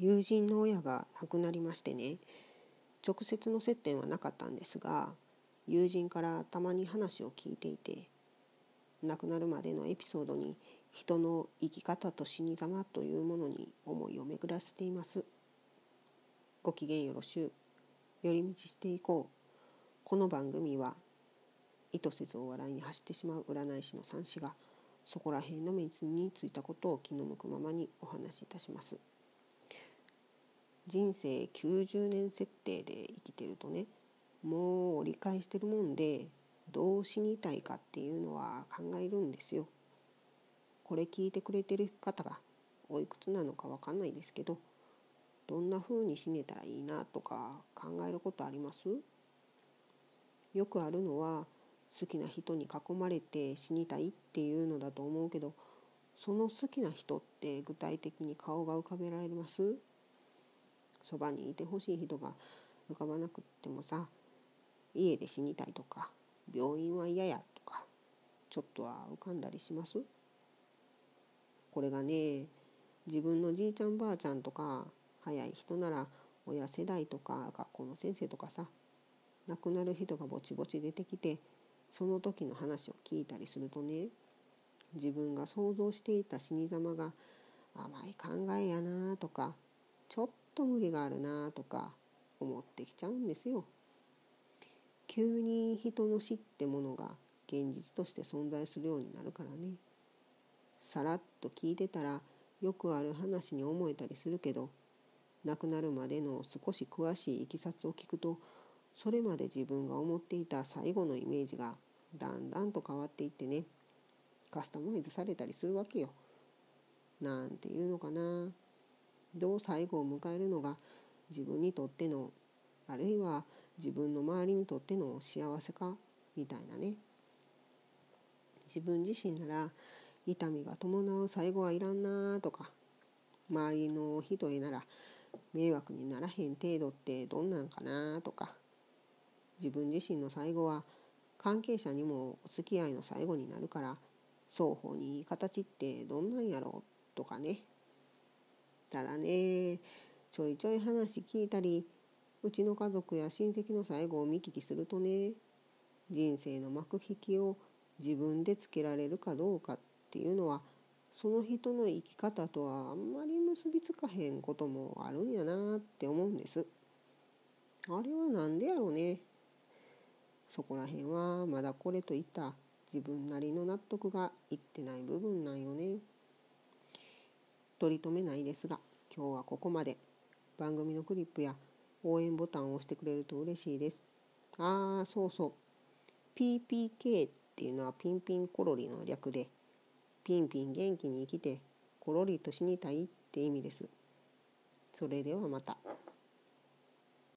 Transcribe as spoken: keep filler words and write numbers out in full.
友人の親が亡くなりましてね、直接の接点はなかったんですが、友人からたまに話を聞いていて、亡くなるまでのエピソードに人の生き方と死に様というものに思いを巡らせています。ごきげんよろしゅう。寄り道していこう。この番組は意図せずお笑いに走ってしまう占い師の三師がそこら辺の目についたことを気の向くままにお話しいたします。人生きゅうじゅうねん設定で生きてるとね、もう折り返してるもんで、どう死にたいかっていうのは考えるんですよ。これ聞いてくれてる方がおいくつなのかわかんないですけど、どんな風に死ねたらいいなとか考えることあります？よくあるのは、好きな人に囲まれて死にたいっていうのだと思うけど、その好きな人って具体的に顔が浮かべられます？そばにいてほしい人が浮かばなくってもさ、家で死にたいとか、病院は嫌やとか、ちょっとは浮かんだりします。これがね、自分のじいちゃんばあちゃんとか、早い人なら親世代とか学校の先生とかさ、亡くなる人がぼちぼち出てきて、その時の話を聞いたりするとね、自分が想像していた死に様が甘い考えやなとか、ちょっと無理があるなとか思ってきちゃうんですよ。急に人の死ってものが現実として存在するようになるからね。さらっと聞いてたらよくある話に思えたりするけど、亡くなるまでの少し詳しいいきさつを聞くと、それまで自分が思っていた最後のイメージがだんだんと変わっていってね、カスタマイズされたりするわけよ。なんていうのかな、どう最後を迎えるのが自分にとっての、あるいは自分の周りにとっての幸せかみたいなね。自分自身なら痛みが伴う最後はいらんなとか、周りの人へなら迷惑にならへん程度ってどんなんかなとか、自分自身の最後は関係者にもお付き合いの最後になるから、双方にいい形ってどんなんやろうとかね。ただね、ちょいちょい話聞いたり、うちの家族や親戚の最後を見聞きするとね、人生の幕引きを自分でつけられるかどうかっていうのは、その人の生き方とはあんまり結びつかへんこともあるんやなって思うんです。あれはなんでやろうね。そこらへんはまだこれといった自分なりの納得がいってない部分なんよね。取り留めないですが、今日はここまで。番組のクリップや応援ボタンを押してくれると嬉しいです。ああ、そうそう。ピーピーケー っていうのはピンピンコロリの略で、ピンピン元気に生きてコロリと死にたいって意味です。それではまた。